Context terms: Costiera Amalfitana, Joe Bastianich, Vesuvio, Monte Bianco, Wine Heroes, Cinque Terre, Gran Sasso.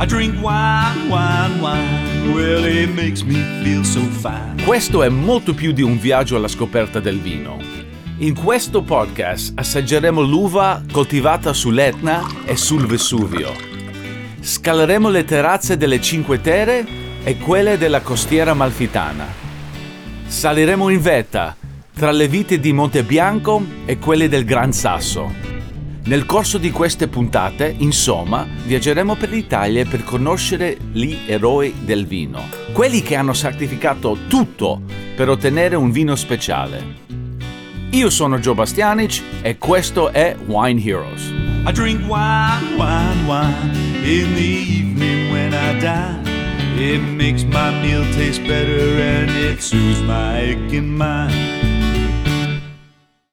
I drink wine, wine, wine. Well, it makes me feel so fine. Questo è molto più di un viaggio alla scoperta del vino. In questo podcast assaggeremo l'uva coltivata sull'Etna e sul Vesuvio. Scaleremo le terrazze delle Cinque Terre e quelle della Costiera Amalfitana. Saliremo in vetta tra le vite di Monte Bianco e quelle del Gran Sasso. Nel corso di queste puntate, insomma, viaggeremo per l'Italia per conoscere gli eroi del vino, quelli che hanno sacrificato tutto per ottenere un vino speciale. Io sono Joe Bastianich e questo è Wine Heroes. I drink wine, wine, wine in the evening when I dine. It makes my meal taste better and it soothes my aching mind.